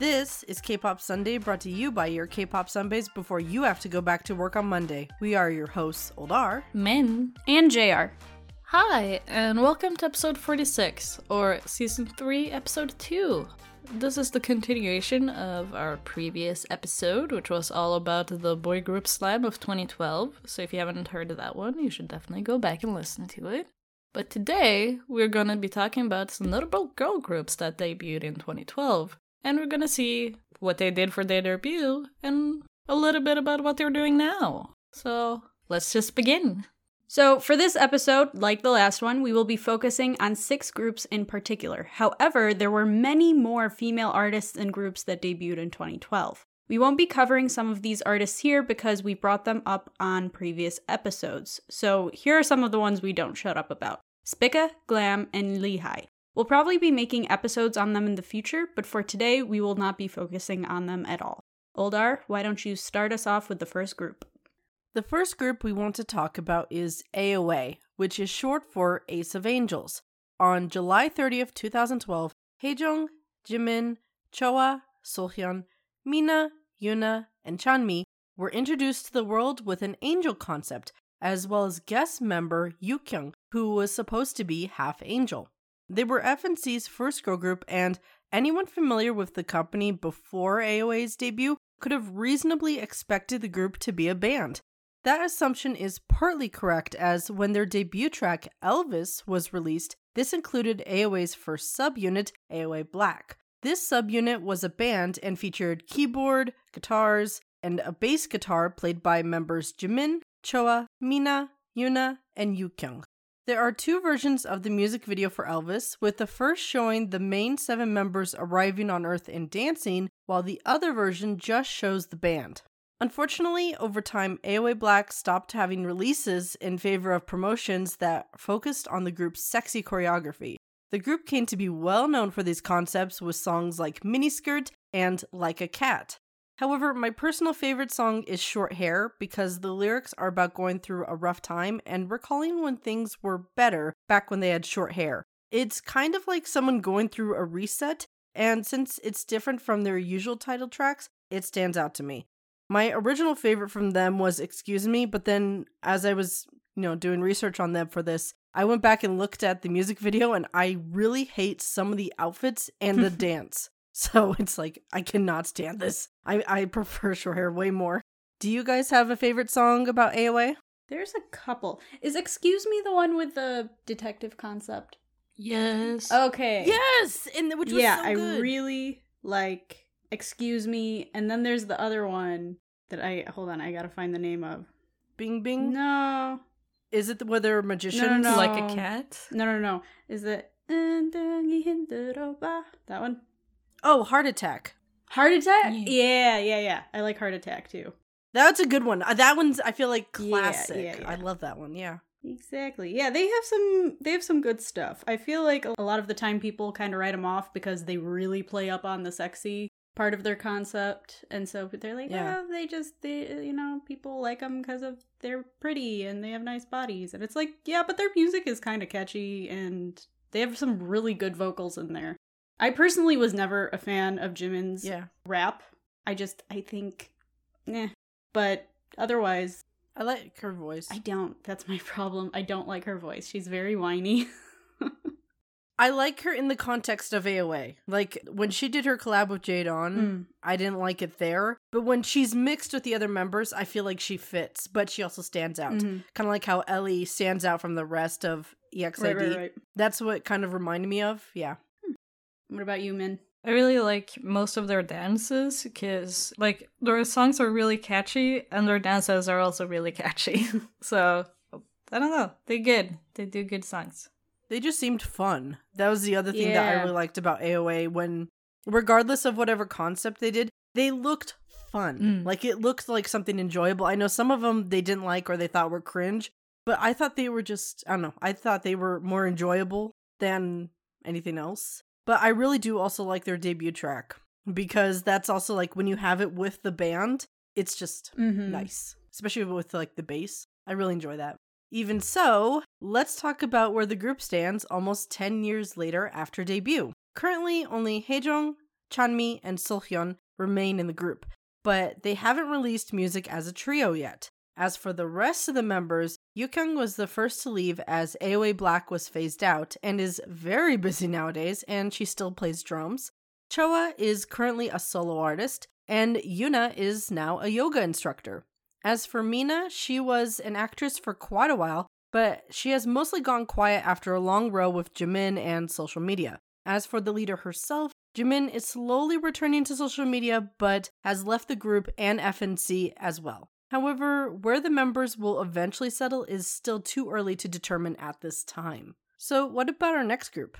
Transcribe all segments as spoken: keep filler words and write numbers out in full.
This is K-Pop Sunday, brought to you by your K-Pop Sundays before you have to go back to work on Monday. We are your hosts, Old R, Min, and J R. Hi, and welcome to episode forty-six, or season three, episode two. This is the continuation of our previous episode, which was all about the boy group slam of twenty twelve, so if you haven't heard of that one, you should definitely go back and listen to it. But today, we're gonna be talking about some notable girl groups that debuted in twenty twelve. And we're gonna see what they did for their debut, and a little bit about what they're doing now. So, let's just begin. So, for this episode, like the last one, we will be focusing on six groups in particular. However, there were many more female artists and groups that debuted in twenty twelve. We won't be covering some of these artists here because we brought them up on previous episodes. So, here are some of the ones we don't shut up about. Spica, Glam, and Lehigh. We'll probably be making episodes on them in the future, but for today, we will not be focusing on them at all. Oldar, why don't you start us off with the first group? The first group we want to talk about is A O A, which is short for Ace of Angels. On July thirtieth, twenty twelve, Hyejeong, Jimin, Choa, Seolhyun, Mina, Yuna, and Chanmi were introduced to the world with an angel concept, as well as guest member Yukyung, who was supposed to be half angel. They were F N C's first girl group, and anyone familiar with the company before A O A's debut could have reasonably expected the group to be a band. That assumption is partly correct, as when their debut track, Elvis, was released, this included A O A's first subunit, A O A Black. This subunit was a band and featured keyboard, guitars, and a bass guitar played by members Jimin, Choa, Mina, Yuna, and Yukyung. There are two versions of the music video for Elvis, with the first showing the main seven members arriving on Earth and dancing, while the other version just shows the band. Unfortunately, over time, A O A Black stopped having releases in favor of promotions that focused on the group's sexy choreography. The group came to be well known for these concepts with songs like Miniskirt and Like a Cat. However, my personal favorite song is Short Hair because the lyrics are about going through a rough time and recalling when things were better back when they had short hair. It's kind of like someone going through a reset, and since it's different from their usual title tracks, it stands out to me. My original favorite from them was Excuse Me, but then as I was, you know, doing research on them for this, I went back and looked at the music video and I really hate some of the outfits and the dance. So it's like, I cannot stand this. I, I prefer Short Hair way more. Do you guys have a favorite song about A O A? There's a couple. Is Excuse Me the one with the detective concept? Yes. Okay. Yes! And the, which yeah, was so good. Yeah, I really like Excuse Me. And then there's the other one that I... Hold on, I gotta find the name of. Bing Bing? No. Is it the, where they're magicians? No, no, no. Like a cat? No, no, no. Is it... That one? Oh, Heart Attack. Heart Attack? Yeah, yeah, yeah. I like Heart Attack, too. That's a good one. That one's, I feel like, classic. Yeah, yeah, yeah. I love that one, yeah. Exactly. Yeah, they have some they have some good stuff. I feel like a lot of the time people kind of write them off because they really play up on the sexy part of their concept. And so they're like, yeah, oh, they just, they, you know, people like them because of they're pretty and they have nice bodies. And it's like, yeah, but their music is kind of catchy and they have some really good vocals in there. I personally was never a fan of Jimin's yeah. rap. I just, I think, eh. But otherwise... I like her voice. I don't. That's my problem. I don't like her voice. She's very whiny. I like her in the context of A O A. Like, when she did her collab with Jadon, mm. I didn't like it there. But when she's mixed with the other members, I feel like she fits. But she also stands out. Mm-hmm. Kind of like how L E stands out from the rest of E X I D. Right, right, right. That's what kind of reminded me of. Yeah. What about you, Min? I really like most of their dances because, like, their songs are really catchy and their dances are also really catchy. So, I don't know. They're good. They do good songs. They just seemed fun. That was the other thing yeah. that I really liked about A O A when, regardless of whatever concept they did, they looked fun. Mm. Like, it looked like something enjoyable. I know some of them they didn't like or they thought were cringe, but I thought they were just, I don't know, I thought they were more enjoyable than anything else. But I really do also like their debut track because that's also like when you have it with the band, it's just mm-hmm. nice, especially with like the bass. I really enjoy that. Even so, let's talk about where the group stands almost ten years later after debut. Currently, only Hyejeong, Chanmi, and Seolhyun remain in the group, but they haven't released music as a trio yet. As for the rest of the members, Yukyung was the first to leave as A O A Black was phased out and is very busy nowadays, and she still plays drums. Choa is currently a solo artist, and Yuna is now a yoga instructor. As for Mina, she was an actress for quite a while, but she has mostly gone quiet after a long row with Jimin and social media. As for the leader herself, Jimin is slowly returning to social media, but has left the group and F N C as well. However, where the members will eventually settle is still too early to determine at this time. So what about our next group?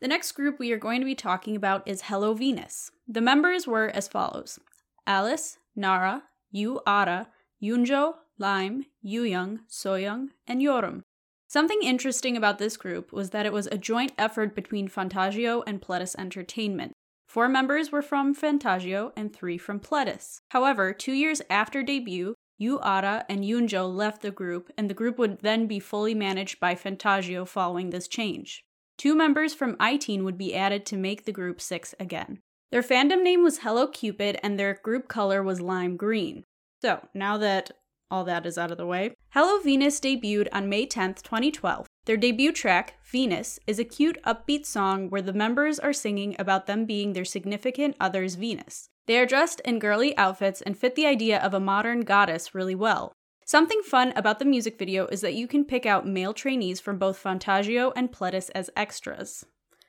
The next group we are going to be talking about is Hello Venus. The members were as follows: Alice, Nara, Yoo Ara, Yoonjo, Lime, Yukyung, Soyoung, and Yoram. Something interesting about this group was that it was a joint effort between Fantagio and Pledis Entertainment. Four members were from Fantagio and three from Pledis. However, two years after debut, Yoo Ara and Yoonjo left the group, and the group would then be fully managed by Fantagio following this change. Two members from iTeen would be added to make the group six again. Their fandom name was Hello Cupid, and their group color was lime green. So, now that all that is out of the way, Hello Venus debuted on May tenth, twenty twelve. Their debut track, Venus, is a cute, upbeat song where the members are singing about them being their significant other's Venus. They are dressed in girly outfits and fit the idea of a modern goddess really well. Something fun about the music video is that you can pick out male trainees from both Fantagio and Pledis as extras.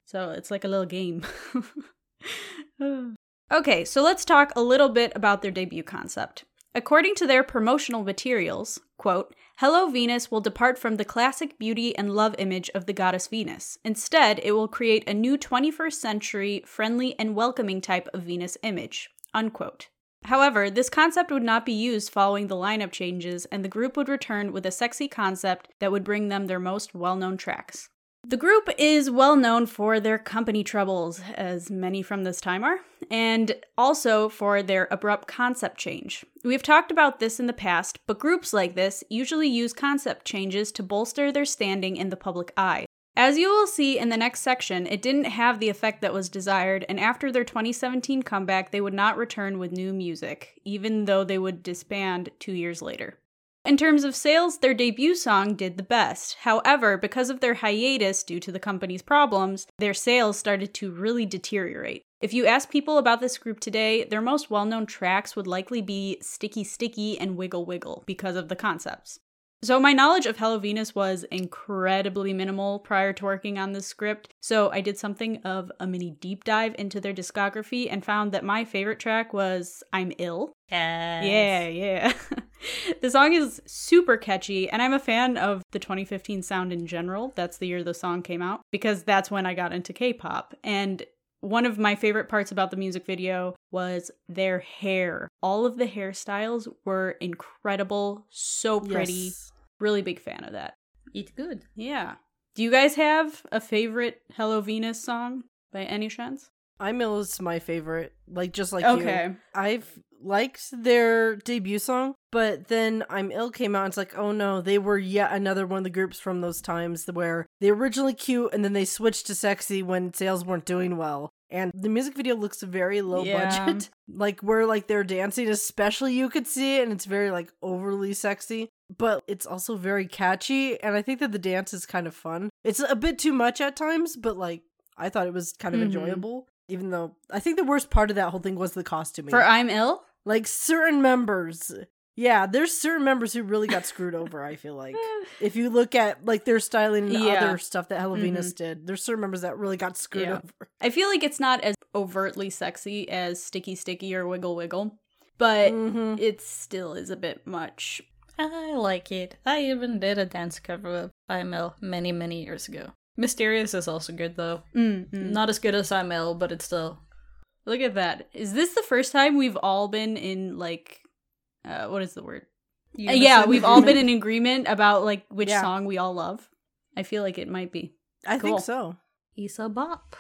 So it's like a little game. Okay, so let's talk a little bit about their debut concept. According to their promotional materials, quote, Hello Venus will depart from the classic beauty and love image of the goddess Venus. Instead, it will create a new twenty-first century, friendly and welcoming type of Venus image, unquote. However, this concept would not be used following the lineup changes, and the group would return with a sexy concept that would bring them their most well-known tracks. The group is well known for their company troubles, as many from this time are, and also for their abrupt concept change. We've talked about this in the past, but groups like this usually use concept changes to bolster their standing in the public eye. As you will see in the next section, it didn't have the effect that was desired, and after their twenty seventeen comeback, they would not return with new music, even though they would disband two years later. In terms of sales, their debut song did the best. However, because of their hiatus due to the company's problems, their sales started to really deteriorate. If you ask people about this group today, their most well-known tracks would likely be Sticky Sticky and Wiggle Wiggle because of the concepts. So my knowledge of Hello Venus was incredibly minimal prior to working on this script, so I did something of a mini deep dive into their discography and found that my favorite track was I'm Ill. Yes. Yeah, yeah. The song is super catchy, and I'm a fan of the twenty fifteen sound in general. That's the year the song came out, because that's when I got into K-pop. And one of my favorite parts about the music video was their hair. All of the hairstyles were incredible, so pretty. Yes. Really big fan of that. It's good. Yeah. Do you guys have a favorite Hello Venus song by any chance? I'm Ill is my favorite, like just like okay. you. I've liked their debut song, but then I'm Ill came out and it's like, oh no, they were yet another one of the groups from those times where they were originally cute and then they switched to sexy when sales weren't doing well. And the music video looks very low yeah. budget, like where like they're dancing, especially you could see it and it's very like overly sexy, but it's also very catchy. And I think that the dance is kind of fun. It's a bit too much at times, but like I thought it was kind of mm-hmm. enjoyable. Even though I think the worst part of that whole thing was the costuming. For I'm Ill? Like certain members. Yeah, there's certain members who really got screwed over, I feel like. If you look at like their styling and yeah. other stuff that Hello Venus mm-hmm. did, there's certain members that really got screwed yeah. over. I feel like it's not as overtly sexy as Sticky Sticky or Wiggle Wiggle, but mm-hmm. it still is a bit much. I like it. I even did a dance cover of I'm Ill many, many years ago. Mysterious is also good, though. Mm-hmm. Not as good as I'm Ill, but it's still... Look at that. Is this the first time we've all been in, like... Uh, what is the word? Uh, yeah, we've all been in agreement about, like, which yeah. song we all love. I feel like it might be. I cool. think so. Issa Bop.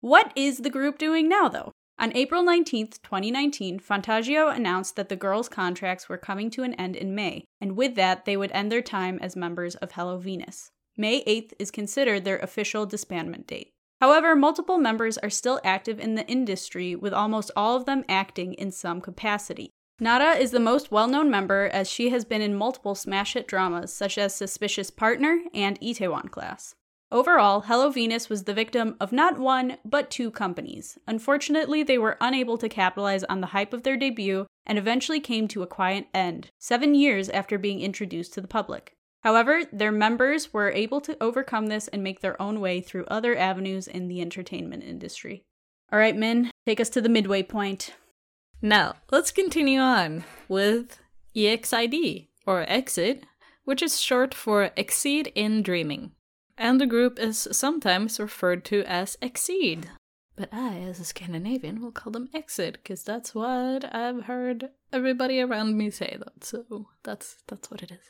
What is the group doing now, though? On April nineteenth, twenty nineteen, Fantagio announced that the girls' contracts were coming to an end in May, and with that, they would end their time as members of Hello Venus. May eighth is considered their official disbandment date. However, multiple members are still active in the industry, with almost all of them acting in some capacity. Nara is the most well-known member, as she has been in multiple smash hit dramas such as Suspicious Partner and Itaewon Class. Overall, Hello Venus was the victim of not one, but two companies. Unfortunately, they were unable to capitalize on the hype of their debut and eventually came to a quiet end, seven years after being introduced to the public. However, their members were able to overcome this and make their own way through other avenues in the entertainment industry. Alright, Min, take us to the midway point. Now, let's continue on with E X I D, or EXID, which is short for Exceed in Dreaming. And the group is sometimes referred to as EXID. But I, as a Scandinavian, will call them EXID, because that's what I've heard everybody around me say that, so that's that's what it is.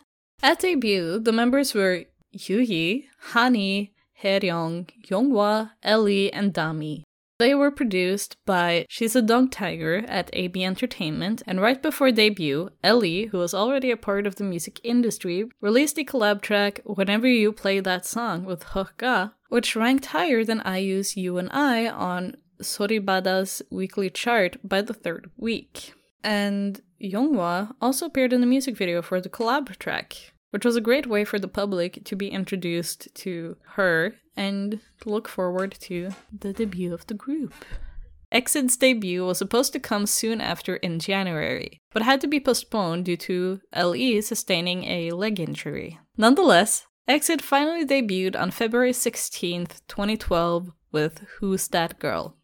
At debut, the members were Yuji, Hani, Hyejeong, Yonghwa, L E, and Dami. They were produced by She's a Dog Tiger at A B Entertainment, and right before debut, L E, who was already a part of the music industry, released the collab track Whenever You Play That Song with Hyejeong, which ranked higher than I U's You and I on Soribada's weekly chart by the third week. And Yonghwa also appeared in the music video for the collab track, which was a great way for the public to be introduced to her and look forward to the debut of the group. EXID's debut was supposed to come soon after in January, but had to be postponed due to L E sustaining a leg injury. Nonetheless, EXID finally debuted on February sixteenth, twenty twelve with Who's That Girl?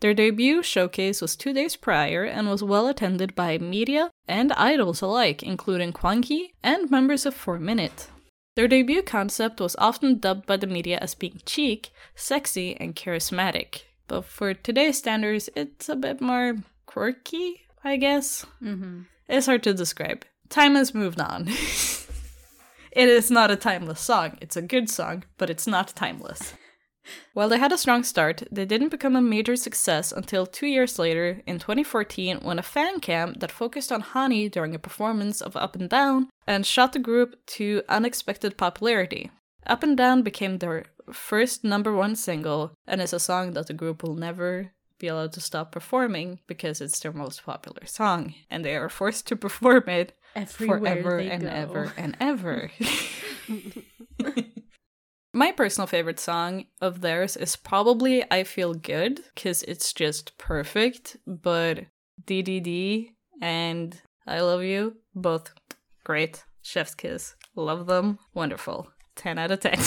Their debut showcase was two days prior and was well attended by media and idols alike, including Kwanki and members of four minute. Their debut concept was often dubbed by the media as being chic, sexy, and charismatic. But for today's standards, it's a bit more quirky, I guess. Mm-hmm. It's hard to describe. Time has moved on. It is not a timeless song. It's a good song, but it's not timeless. While they had a strong start, they didn't become a major success until two years later, in twenty fourteen, when a fan cam that focused on Hani during a performance of Up and Down and shot the group to unexpected popularity. Up and Down became their first number one single, and is a song that the group will never be allowed to stop performing because it's their most popular song, and they are forced to perform it everywhere forever and go. ever and ever. My personal favorite song of theirs is probably I Feel Good, because it's just perfect, but D D D and I Love You, both great. Chef's kiss. Love them. Wonderful. ten out of ten.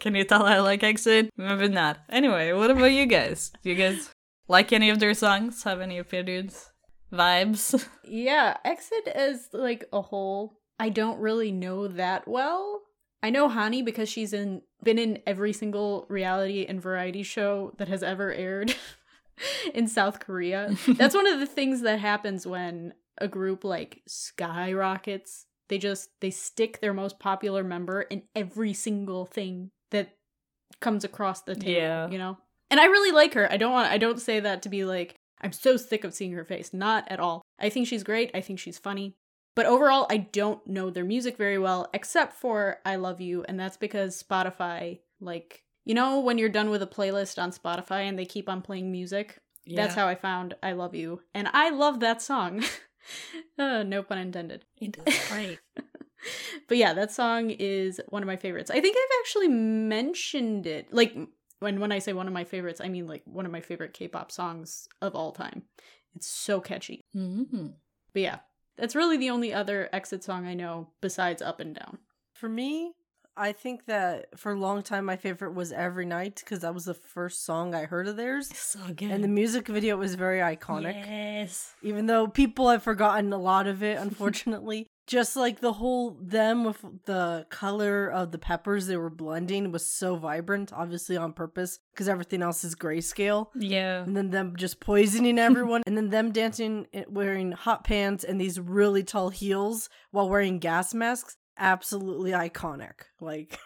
Can you tell I like EXID? Maybe not. Anyway, what about you guys? Do you guys like any of their songs? Have any opinions? Vibes? Yeah, EXID as like a whole, I don't really know that well. I know Hani because she's in been in every single reality and variety show that has ever aired in South Korea. That's one of the things that happens when a group like skyrockets. They just they stick their most popular member in every single thing that comes across the table, yeah. You know? And I really like her. I don't want I don't say that to be like I'm so sick of seeing her face. Not at all. I think she's great. I think she's funny. But overall, I don't know their music very well, except for I Love You, and that's because Spotify, like, you know when you're done with a playlist on Spotify and they keep on playing music? Yeah. That's how I found I Love You, and I love that song. uh, no pun intended. It is great. But yeah, that song is one of my favorites. I think I've actually mentioned it, like, when, when I say one of my favorites, I mean, like, one of my favorite K-pop songs of all time. It's so catchy. Mm-hmm. But yeah. That's really the only other EXID song I know besides Up and Down. For me, I think that for a long time my favorite was Every Night because that was the first song I heard of theirs. It's so good. And the music video was very iconic. Yes. Even though people have forgotten a lot of it, unfortunately. Just like the whole them with the color of the peppers they were blending was so vibrant, obviously on purpose, because everything else is grayscale. Yeah. And then them just poisoning everyone. And then them dancing, wearing hot pants and these really tall heels while wearing gas masks. Absolutely iconic. Like,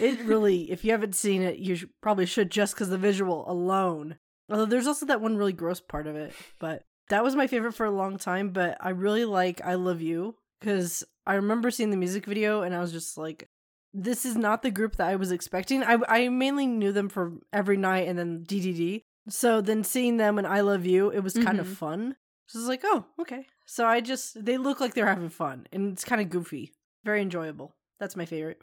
it really, if you haven't seen it, you sh- probably should just because the visual alone. Although there's also that one really gross part of it. But that was my favorite for a long time. But I really like I Love You. Because I remember seeing the music video and I was just like, this is not the group that I was expecting. I I mainly knew them from Every Night and then D D D. So then seeing them in I Love You, it was kind mm-hmm. of fun. So I was like, oh, okay. So I just, they look like they're having fun. And it's kind of goofy. Very enjoyable. That's my favorite.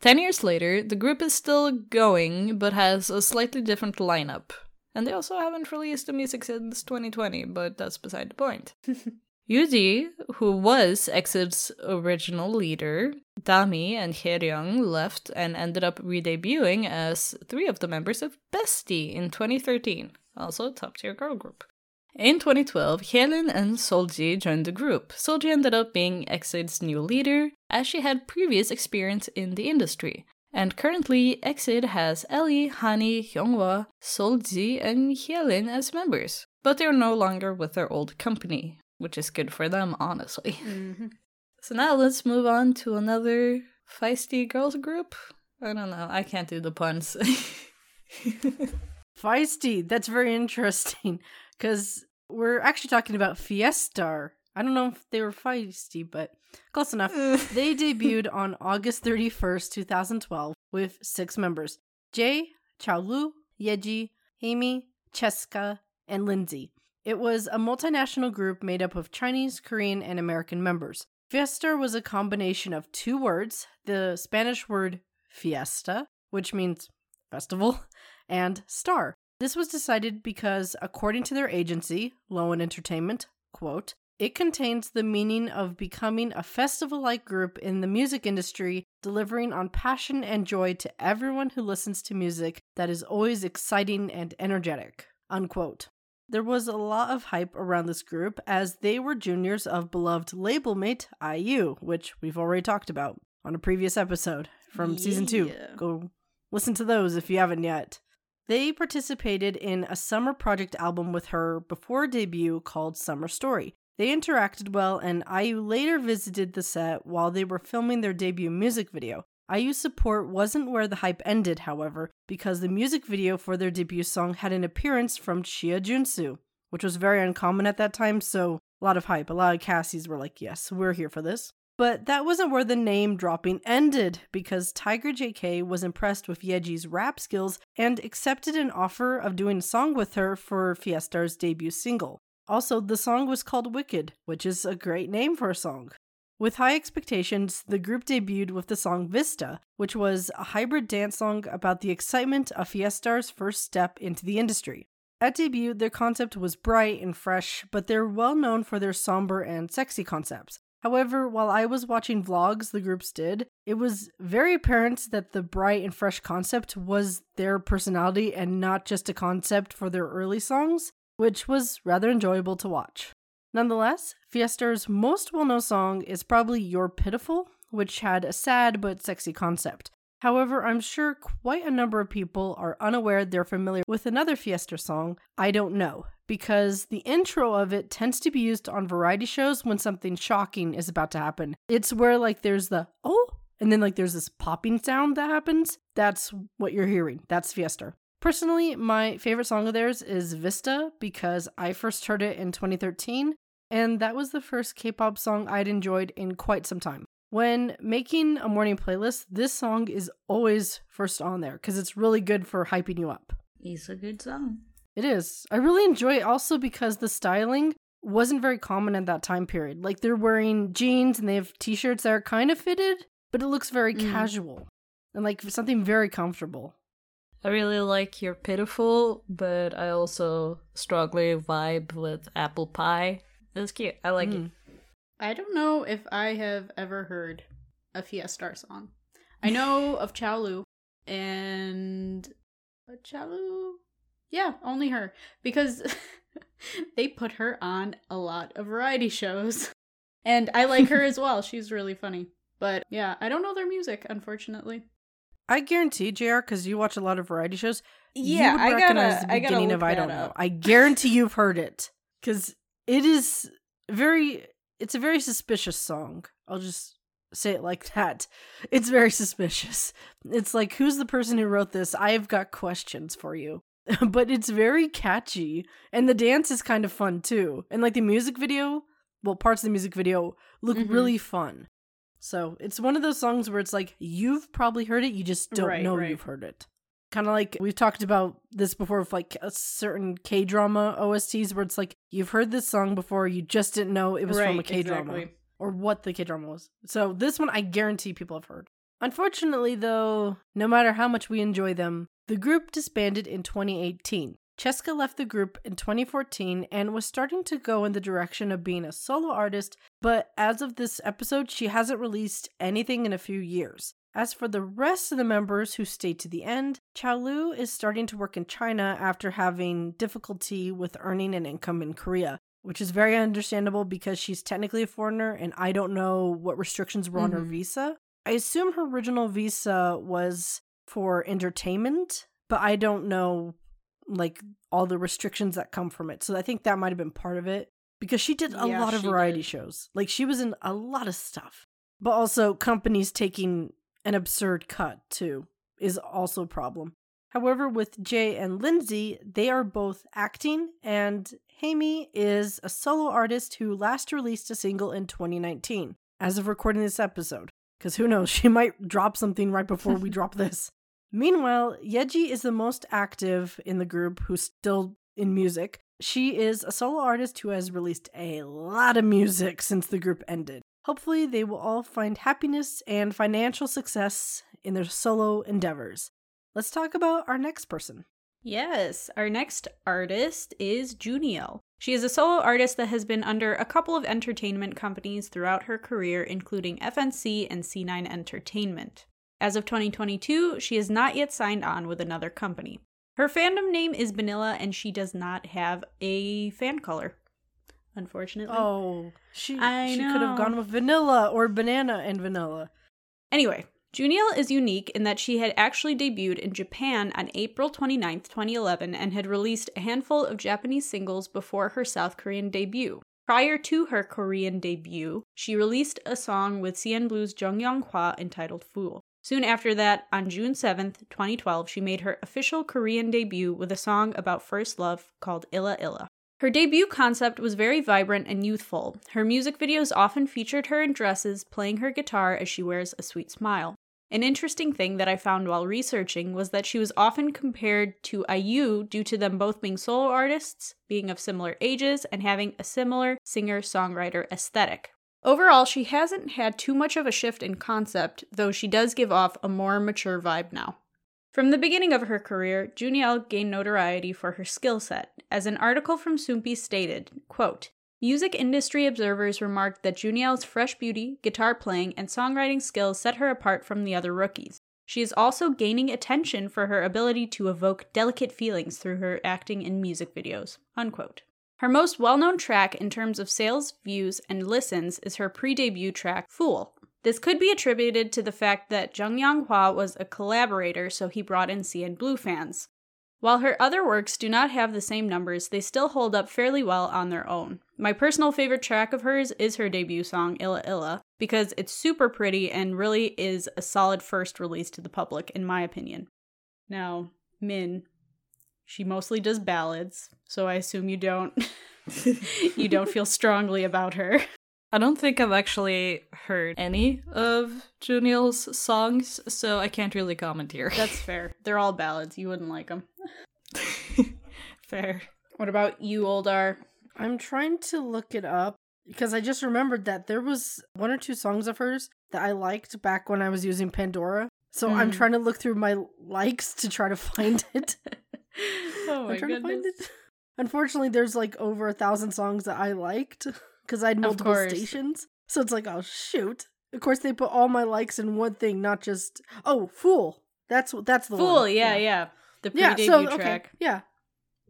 Ten years later, the group is still going, but has a slightly different lineup. And they also haven't released the music since twenty twenty, but that's beside the point. Yuji, who was EXID's original leader, Dami and Hyejeong left and ended up re-debuting as three of the members of Bestie in twenty thirteen, also a top-tier girl group. In twenty twelve, Hyerin and Solji joined the group. Solji ended up being EXID's new leader, as she had previous experience in the industry. And currently, EXID has L E, Hani, Yonghwa, Solji, and Hyerin as members. But they're no longer with their old company, which is good for them, honestly. Mm-hmm. So now let's move on to another feisty girls group. I don't know, I can't do the puns. Feisty, that's very interesting, because we're actually talking about Fiesta. I don't know if they were feisty, but close enough. They debuted on August thirty-first, twenty twelve, with six members. Jay, Cao Lu, Yeji, Amy, Cheska, and Lindsay. It was a multinational group made up of Chinese, Korean, and American members. Fiesta was a combination of two words, the Spanish word fiesta, which means festival, and star. This was decided because, according to their agency, Loewen Entertainment, quote, it contains the meaning of becoming a festival-like group in the music industry, delivering on passion and joy to everyone who listens to music that is always exciting and energetic, unquote. There was a lot of hype around this group as they were juniors of beloved label mate I U, which we've already talked about on a previous episode from yeah. season two. Go listen to those if you haven't yet. They participated in a summer project album with her before debut called Summer Story. They interacted well, and I U later visited the set while they were filming their debut music video. I U's support wasn't where the hype ended, however, because the music video for their debut song had an appearance from Chia Junsu, which was very uncommon at that time, so a lot of hype. A lot of Cassies were like, yes, we're here for this. But that wasn't where the name dropping ended, because Tiger J K was impressed with Yeji's rap skills and accepted an offer of doing a song with her for Fiesta's debut single. Also, the song was called Wicked, which is a great name for a song. With high expectations, the group debuted with the song Vista, which was a hybrid dance song about the excitement of Fiesta's first step into the industry. At debut, their concept was bright and fresh, but they're well known for their somber and sexy concepts. However, while I was watching vlogs the groups did, it was very apparent that the bright and fresh concept was their personality and not just a concept for their early songs, which was rather enjoyable to watch. Nonetheless, Fiesta's most well-known song is probably You're Pitiful, which had a sad but sexy concept. However, I'm sure quite a number of people are unaware they're familiar with another Fiesta song, I Don't Know, because the intro of it tends to be used on variety shows when something shocking is about to happen. It's where like there's the oh, and then like there's this popping sound that happens. That's what you're hearing. That's Fiesta. Personally, my favorite song of theirs is Vista because I first heard it in twenty thirteen, and that was the first K-pop song I'd enjoyed in quite some time. When making a morning playlist, this song is always first on there because it's really good for hyping you up. It's a good song. It is. I really enjoy it also because the styling wasn't very common at that time period. Like they're wearing jeans and they have t-shirts that are kind of fitted, but it looks very mm. casual and like something very comfortable. I really like You're Pitiful, but I also strongly vibe with Apple Pie. It's cute. I like mm. it. I don't know if I have ever heard a Fiesta song. I know of Cao Lu and Cao Lu. Yeah, only her, because they put her on a lot of variety shows, and I like her as well. She's really funny, but yeah, I don't know their music, unfortunately. I guarantee, J R, because you watch a lot of variety shows. Yeah, you would recognize I gotta. The beginning I gotta look of I Don't Know. Up. I guarantee you've heard it because it is very. It's a very suspicious song. I'll just say it like that. It's very suspicious. It's like, who's the person who wrote this? I've got questions for you. But it's very catchy. And the dance is kind of fun, too. And like the music video, well, parts of the music video look mm-hmm. really fun. So it's one of those songs where it's like, you've probably heard it, you just don't right, know right. you've heard it. Kind of like we've talked about this before with like a certain K-drama O S Ts where it's like, you've heard this song before, you just didn't know it was right, from a K-drama exactly. or what the K-drama was. So this one I guarantee people have heard. Unfortunately, though, no matter how much we enjoy them, the group disbanded in twenty eighteen. Cheska left the group in twenty fourteen and was starting to go in the direction of being a solo artist, but as of this episode, she hasn't released anything in a few years. As for the rest of the members who stayed to the end, Cao Lu is starting to work in China after having difficulty with earning an income in Korea, which is very understandable because she's technically a foreigner and I don't know what restrictions were on mm-hmm. her visa. I assume her original visa was for entertainment, but I don't know like all the restrictions that come from it. So I think that might have been part of it because she did a yeah, lot of variety did. shows. Like she was in a lot of stuff, but also companies taking an absurd cut too is also a problem. However, with Jay and Lindsay, they are both acting, and Haemi is a solo artist who last released a single in twenty nineteen as of recording this episode. Because who knows, she might drop something right before we drop this. Meanwhile, Yeji is the most active in the group who's still in music. She is a solo artist who has released a lot of music since the group ended. Hopefully, they will all find happiness and financial success in their solo endeavors. Let's talk about our next person. Yes, our next artist is Junio. She is a solo artist that has been under a couple of entertainment companies throughout her career, including F N C and C nine Entertainment. As of twenty twenty-two, she is not yet signed on with another company. Her fandom name is Vanilla, and she does not have a fan color, unfortunately. Oh, she, she could have gone with Vanilla or Banana and Vanilla. Anyway. Junil is unique in that she had actually debuted in Japan on April twenty-ninth, twenty eleven, and had released a handful of Japanese singles before her South Korean debut. Prior to her Korean debut, she released a song with C N Blue's Yonghwa entitled Fool. Soon after that, on June seventh, twenty twelve, she made her official Korean debut with a song about first love called Illa Illa. Her debut concept was very vibrant and youthful. Her music videos often featured her in dresses, playing her guitar as she wears a sweet smile. An interesting thing that I found while researching was that she was often compared to I U due to them both being solo artists, being of similar ages, and having a similar singer-songwriter aesthetic. Overall, she hasn't had too much of a shift in concept, though she does give off a more mature vibe now. From the beginning of her career, Juniel gained notoriety for her skill set. As an article from Soompi stated, quote, "Music industry observers remarked that Juniel's fresh beauty, guitar playing, and songwriting skills set her apart from the other rookies. She is also gaining attention for her ability to evoke delicate feelings through her acting in music videos." Unquote. Her most well-known track in terms of sales, views, and listens is her pre-debut track, Fool. This could be attributed to the fact that Jung Yonghwa was a collaborator, so he brought in C N Blue fans. While her other works do not have the same numbers, they still hold up fairly well on their own. My personal favorite track of hers is her debut song, Illa Illa, because it's super pretty and really is a solid first release to the public, in my opinion. Now, Min, she mostly does ballads, so I assume you don't, you don't feel strongly about her. I don't think I've actually heard any of Juniel's songs, so I can't really comment here. That's fair. They're all ballads. You wouldn't like them. Fair. What about you, Oldar? I'm trying to look it up because I just remembered that there was one or two songs of hers that I liked back when I was using Pandora. So mm. I'm trying to look through my likes to try to find it. Oh my I'm trying goodness. to find it. Unfortunately, there's like over a thousand songs that I liked. Because I had multiple stations. So it's like, oh, shoot. Of course, they put all my likes in one thing, not just, oh, Fool. That's that's the Fool, one. Fool, yeah, yeah, yeah. The pre-debut yeah, so, okay. track. Yeah.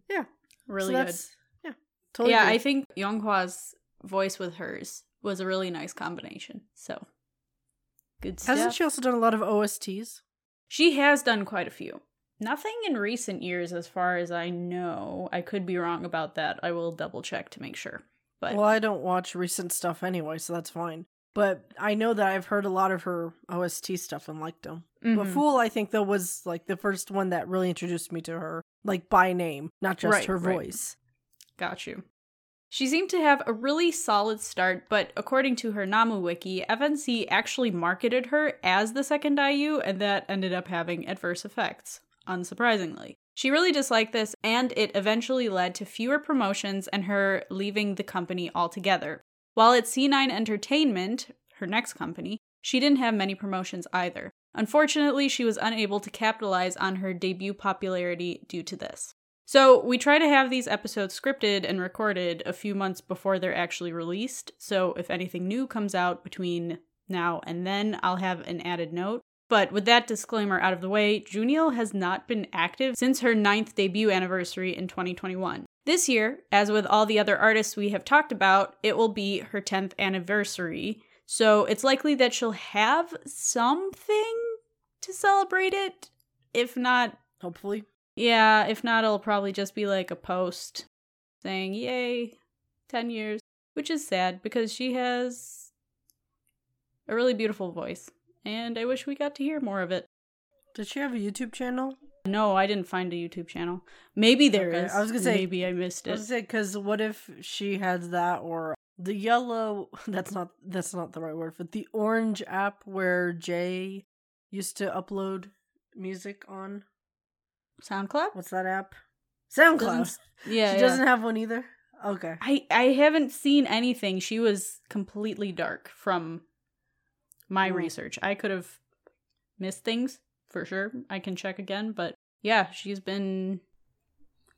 Yeah. Really so good. Yeah. Totally yeah, good. I think Yonghwa's voice with hers was a really nice combination. So, good stuff. Hasn't she also done a lot of O S Ts? She has done quite a few. Nothing in recent years, as far as I know. I could be wrong about that. I will double check to make sure. But. Well, I don't watch recent stuff anyway, so that's fine. But I know that I've heard a lot of her O S T stuff and liked them. Mm-hmm. But Fool, I think, though, was like the first one that really introduced me to her, like by name, not just right, her right. voice. Got you. She seemed to have a really solid start, but according to her Namu wiki, F N C actually marketed her as the second I U, and that ended up having adverse effects, unsurprisingly. She really disliked this, and it eventually led to fewer promotions and her leaving the company altogether. While at C nine Entertainment, her next company, she didn't have many promotions either. Unfortunately, she was unable to capitalize on her debut popularity due to this. So we try to have these episodes scripted and recorded a few months before they're actually released, so if anything new comes out between now and then, I'll have an added note. But with that disclaimer out of the way, Juniel has not been active since her ninth debut anniversary in twenty twenty-one. This year, as with all the other artists we have talked about, it will be her tenth anniversary, so it's likely that she'll have something to celebrate it. If not... Hopefully. Yeah, if not, it'll probably just be like a post saying, yay, ten years, which is sad because she has a really beautiful voice. And I wish we got to hear more of it. Does she have a YouTube channel? No, I didn't find a YouTube channel. Maybe there okay. is. I was gonna say maybe I missed it. I was gonna say because what if she has that or the yellow? That's not that's not the right word. But the orange app where Jay used to upload music on SoundCloud. What's that app? SoundCloud. Doesn't, yeah, she yeah. doesn't have one either. Okay. I I haven't seen anything. She was completely dark from my research. I could have missed things, for sure. I can check again, but yeah, she's been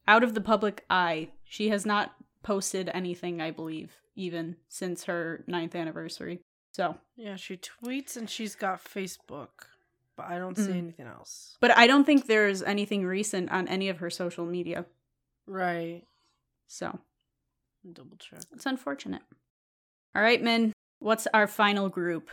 out of the public eye. She has not posted anything, I believe, even since her ninth anniversary. So yeah, she tweets and she's got Facebook, but I don't see mm. anything else. But I don't think there's anything recent on any of her social media. Right. So. Double check. It's unfortunate. All right, Min, what's our final group?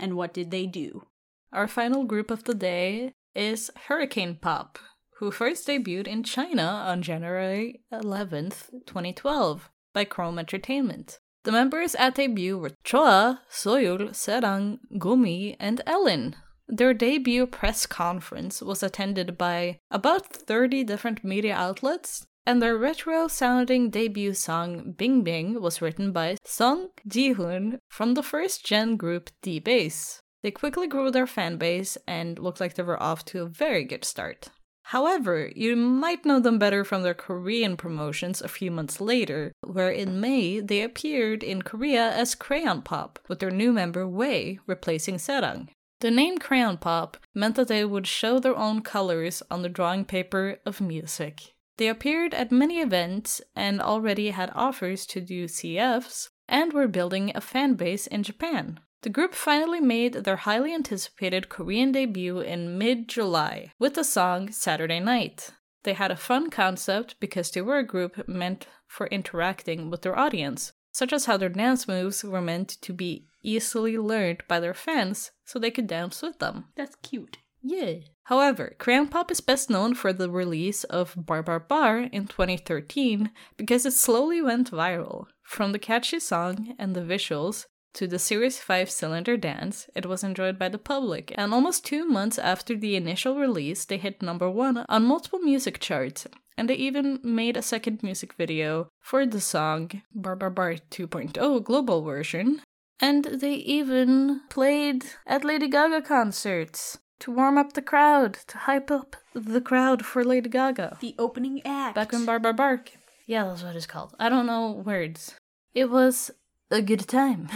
And what did they do? Our final group of the day is Hurricane Pop, who first debuted in China on January eleventh, twenty twelve, by Chrome Entertainment. The members at debut were Choa, Soyul, Serang, Gumi, and Ellen. Their debut press conference was attended by about thirty different media outlets, and their retro-sounding debut song Bing Bing was written by Song Ji-hoon from the first-gen group D-Base. They quickly grew their fanbase and looked like they were off to a very good start. However, you might know them better from their Korean promotions a few months later, where in May they appeared in Korea as Crayon Pop, with their new member Wei replacing Serang. The name Crayon Pop meant that they would show their own colors on the drawing paper of music. They appeared at many events and already had offers to do C Fs and were building a fan base in Japan. The group finally made their highly anticipated Korean debut in mid-July with the song Saturday Night. They had a fun concept because they were a group meant for interacting with their audience, such as how their dance moves were meant to be easily learned by their fans so they could dance with them. That's cute. Yeah. However, Crayon Pop is best known for the release of Bar Bar Bar in twenty thirteen because it slowly went viral. From the catchy song and the visuals to the Series five cylinder dance, it was enjoyed by the public, and almost two months after the initial release, they hit number one on multiple music charts, and they even made a second music video for the song Bar Bar Bar two point oh global version, and they even played at Lady Gaga concerts. To warm up the crowd, to hype up the crowd for Lady Gaga. The opening act. Back when Bar Bar Bark. Yeah, that's what it's called. I don't know words. It was a good time.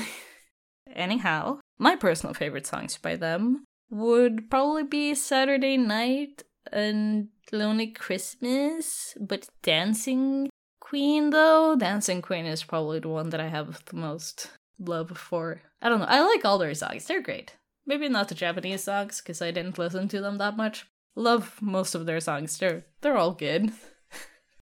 Anyhow, my personal favorite songs by them would probably be Saturday Night and Lonely Christmas, but Dancing Queen, though. Dancing Queen is probably the one that I have the most love for. I don't know. I like all their songs. They're great. Maybe not the Japanese songs, because I didn't listen to them that much. Love most of their songs. They're, they're all good.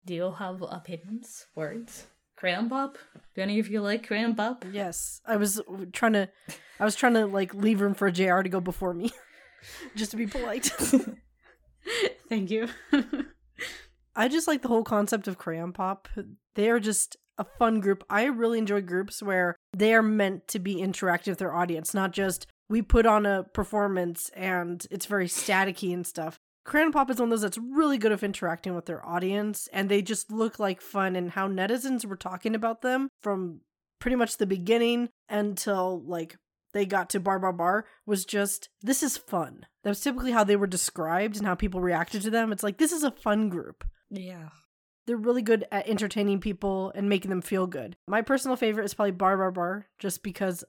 Do you have opinions? Words? Crayon Pop? Do any of you like Crayon Pop? Yes. I was trying to, I was trying to like leave room for J R to go before me. Just to be polite. Thank you. I just like the whole concept of Crayon Pop. They are just a fun group. I really enjoy groups where they are meant to be interactive with their audience, not just we put on a performance and it's very staticky and stuff. Cran Pop is one of those that's really good at interacting with their audience, and they just look like fun, and how netizens were talking about them from pretty much the beginning until like they got to Bar Bar Bar was just, this is fun. That was typically how they were described and how people reacted to them. It's like, this is a fun group. Yeah. They're really good at entertaining people and making them feel good. My personal favorite is probably Bar Bar Bar, just because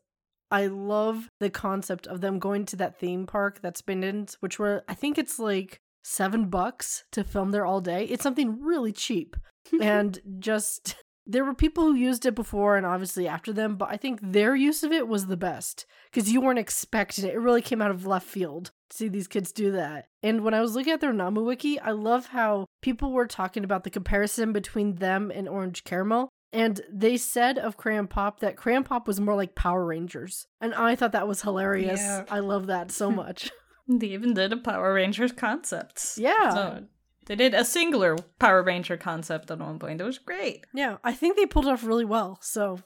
I love the concept of them going to that theme park that's been in, which were, I think it's like seven bucks to film there all day. It's something really cheap. And just, there were people who used it before and obviously after them, but I think their use of it was the best because you weren't expecting it. It really came out of left field to see these kids do that. And when I was looking at their Namu Wiki, I love how people were talking about the comparison between them and Orange Caramel. And they said of Crayon Pop that Crayon Pop was more like Power Rangers. And I thought that was hilarious. Yeah. I love that so much. They even did a Power Rangers concept. Yeah. So they did a singular Power Ranger concept at one point. It was great. Yeah. I think they pulled off really well. So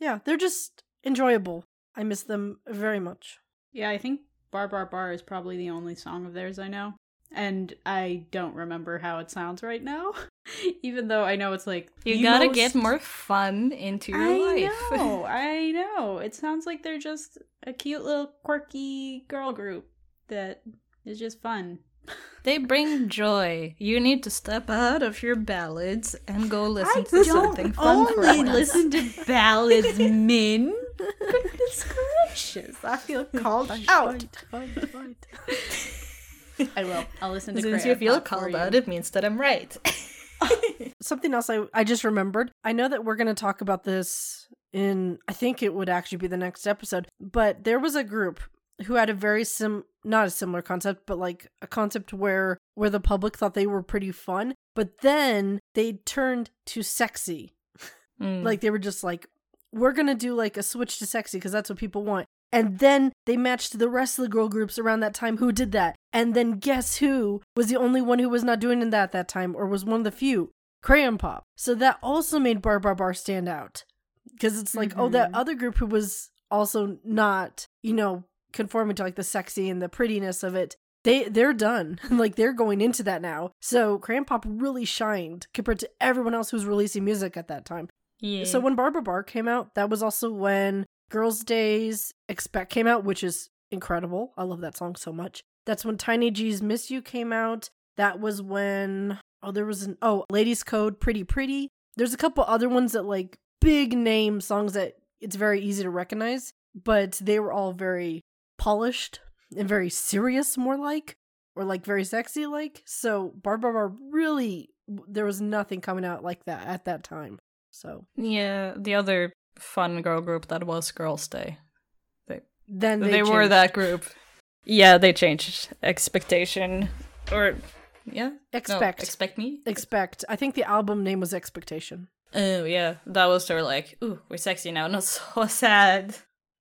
yeah, they're just enjoyable. I miss them very much. Yeah, I think Bar Bar Bar is probably the only song of theirs I know. And I don't remember how it sounds right now, even though I know it's like... You gotta most... get more fun into your I life. I know, I know. It sounds like they're just a cute little quirky girl group that is just fun. They bring joy. You need to step out of your ballads and go listen I to something fun for only listen to ballads, Min. Goodness gracious. I feel called out. Fight, fight, fight. I will. I'll listen to Crayon Pop. Since you feel called out, it means that I'm right. Something else I, I just remembered. I know that we're going to talk about this in, I think it would actually be the next episode, but there was a group who had a very sim, not a similar concept, but like a concept where, where the public thought they were pretty fun, but then they turned to sexy. Mm. Like they were just like, we're going to do like a switch to sexy because that's what people want. And then they matched the rest of the girl groups around that time who did that. And then guess who was the only one who was not doing that at that time, or was one of the few? Crayon Pop. So that also made Bar Bar Bar stand out. Because it's like, mm-hmm. oh, that other group who was also not, you know, conforming to like the sexy and the prettiness of it, they, they're done. Like they're going into that now. So Crayon Pop really shined compared to everyone else who was releasing music at that time. Yeah. So when Bar Bar Bar came out, that was also when Girls' Days Expect came out, which is incredible. I love that song so much. That's when Tiny G's Miss You came out. That was when, oh, there was an, oh, Ladies Code, Pretty Pretty. There's a couple other ones that like big name songs that it's very easy to recognize, but they were all very polished and very serious more like, or like very sexy like. So Bar Bar Bar really, there was nothing coming out like that at that time. So. Yeah, the other fun girl group that was Girls' Day. They, then they, they were that group. Yeah, they changed expectation, or yeah, expect no, expect me expect. I think the album name was Expectation. Oh yeah, that was their like, ooh, we're sexy now, not so sad.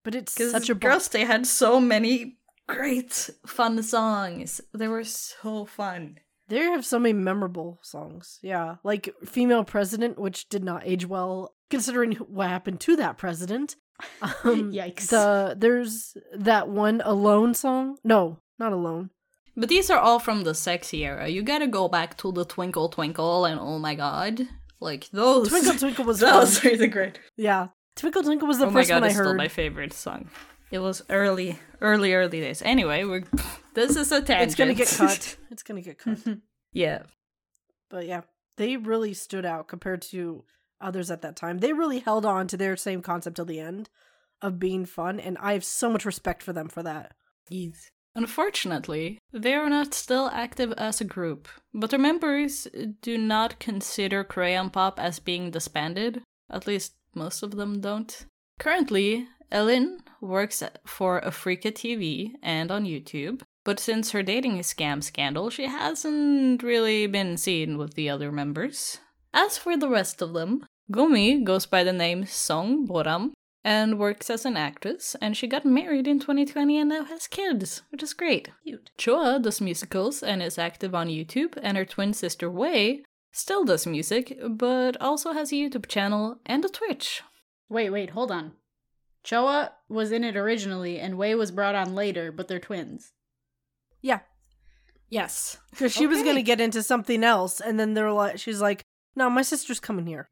But it's such a Girls' Day had so many great fun songs. They were so fun. They have so many memorable songs. Yeah, like Female President, which did not age well. Considering what happened to that president, um, yikes! The, there's that one Alone song. No, not Alone. But these are all from the sexy era. You gotta go back to the Twinkle Twinkle and Oh My God, like those. Twinkle Twinkle was those were the great. Yeah, Twinkle Twinkle was the oh first God, one I heard. Oh My God, it's still my favorite song. It was early, early, early days. Anyway, we're this is a tangent. It's gonna get cut. It's gonna get cut. Mm-hmm. Yeah, but yeah, they really stood out compared to others at that time. They really held on to their same concept till the end of being fun, and I have so much respect for them for that. Yes. Unfortunately, they are not still active as a group, but their members do not consider Crayon Pop as being disbanded. At least most of them don't. Currently, Ellen works for Africa T V and on YouTube, but since her dating scam scandal, she hasn't really been seen with the other members. As for the rest of them, Gumi goes by the name Song Boram and works as an actress, and she got married in twenty twenty and now has kids, which is great. Cute. Choa does musicals and is active on YouTube, and her twin sister Wei still does music, but also has a YouTube channel and a Twitch. Wait, wait, hold on. Choa was in it originally, and Wei was brought on later, but they're twins. Yeah. Yes, because she okay. was going to get into something else, and then they're like, she's like, "No, my sister's coming here."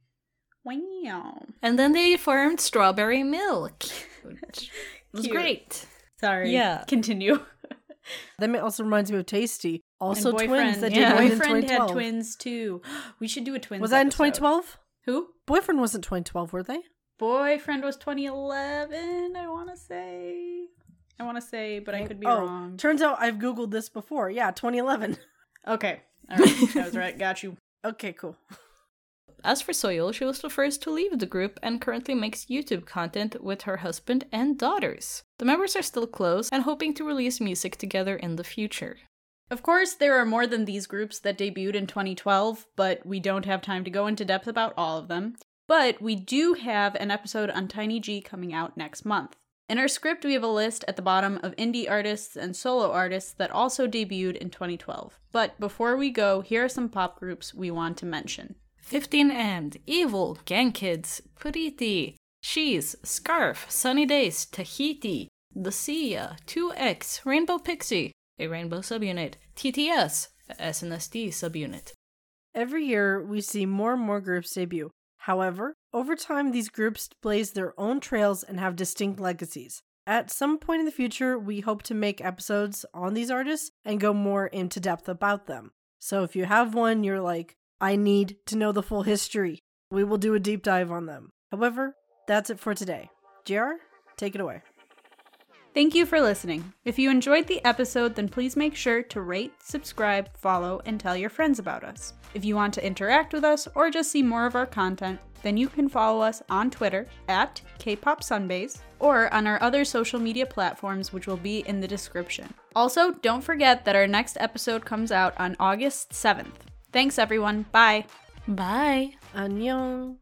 Wow! And then they formed Strawberry Milk. It was great. Sorry. Yeah. Continue. That also reminds me of Tasty. Also twins. That yeah. did Boyfriend had twins too. We should do a twins. Was that episode. In twenty twelve? Who? Boyfriend wasn't twenty twelve, were they? Boyfriend was twenty eleven. I want to say. I want to say, but I could be oh, wrong. Turns out I've Googled this before. Yeah, twenty eleven. Okay. All right. That was right. Got you. Okay, cool. As for Soyeol, she was the first to leave the group and currently makes YouTube content with her husband and daughters. The members are still close and hoping to release music together in the future. Of course, there are more than these groups that debuted in twenty twelve, but we don't have time to go into depth about all of them. But we do have an episode on Tiny G coming out next month. In our script, we have a list at the bottom of indie artists and solo artists that also debuted in twenty twelve. But before we go, here are some pop groups we want to mention. fifteen and, Evil, Gang Kids, Puriti, She's, Scarf, Sunny Days, Tahiti, The Sia, two X, Rainbow Pixie, a Rainbow subunit, T T S, a S N S D subunit. Every year, we see more and more groups debut. However, over time, these groups blaze their own trails and have distinct legacies. At some point in the future, we hope to make episodes on these artists and go more into depth about them. So if you have one, you're like, I need to know the full history. We will do a deep dive on them. However, that's it for today. J R, take it away. Thank you for listening. If you enjoyed the episode, then please make sure to rate, subscribe, follow, and tell your friends about us. If you want to interact with us or just see more of our content, then you can follow us on Twitter at KPopSunbase or on our other social media platforms, which will be in the description. Also, don't forget that our next episode comes out on August seventh. Thanks, everyone. Bye. Bye. Annyeong.